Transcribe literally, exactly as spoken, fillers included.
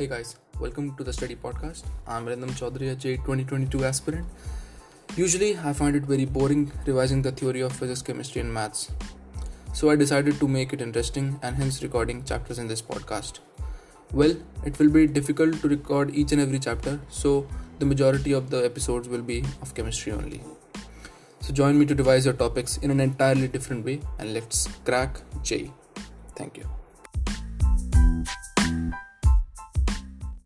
Hey guys, welcome to the Study Podcast. I'm Rendham Chaudhary, a J twenty twenty-two aspirant. Usually, I find it very boring revising the theory of physics, chemistry and maths. So I decided to make it interesting and hence recording chapters in this podcast. Well, it will be difficult to record each and every chapter, so the majority of the episodes will be of chemistry only. So join me to devise your topics in an entirely different way and let's crack J. Thank you.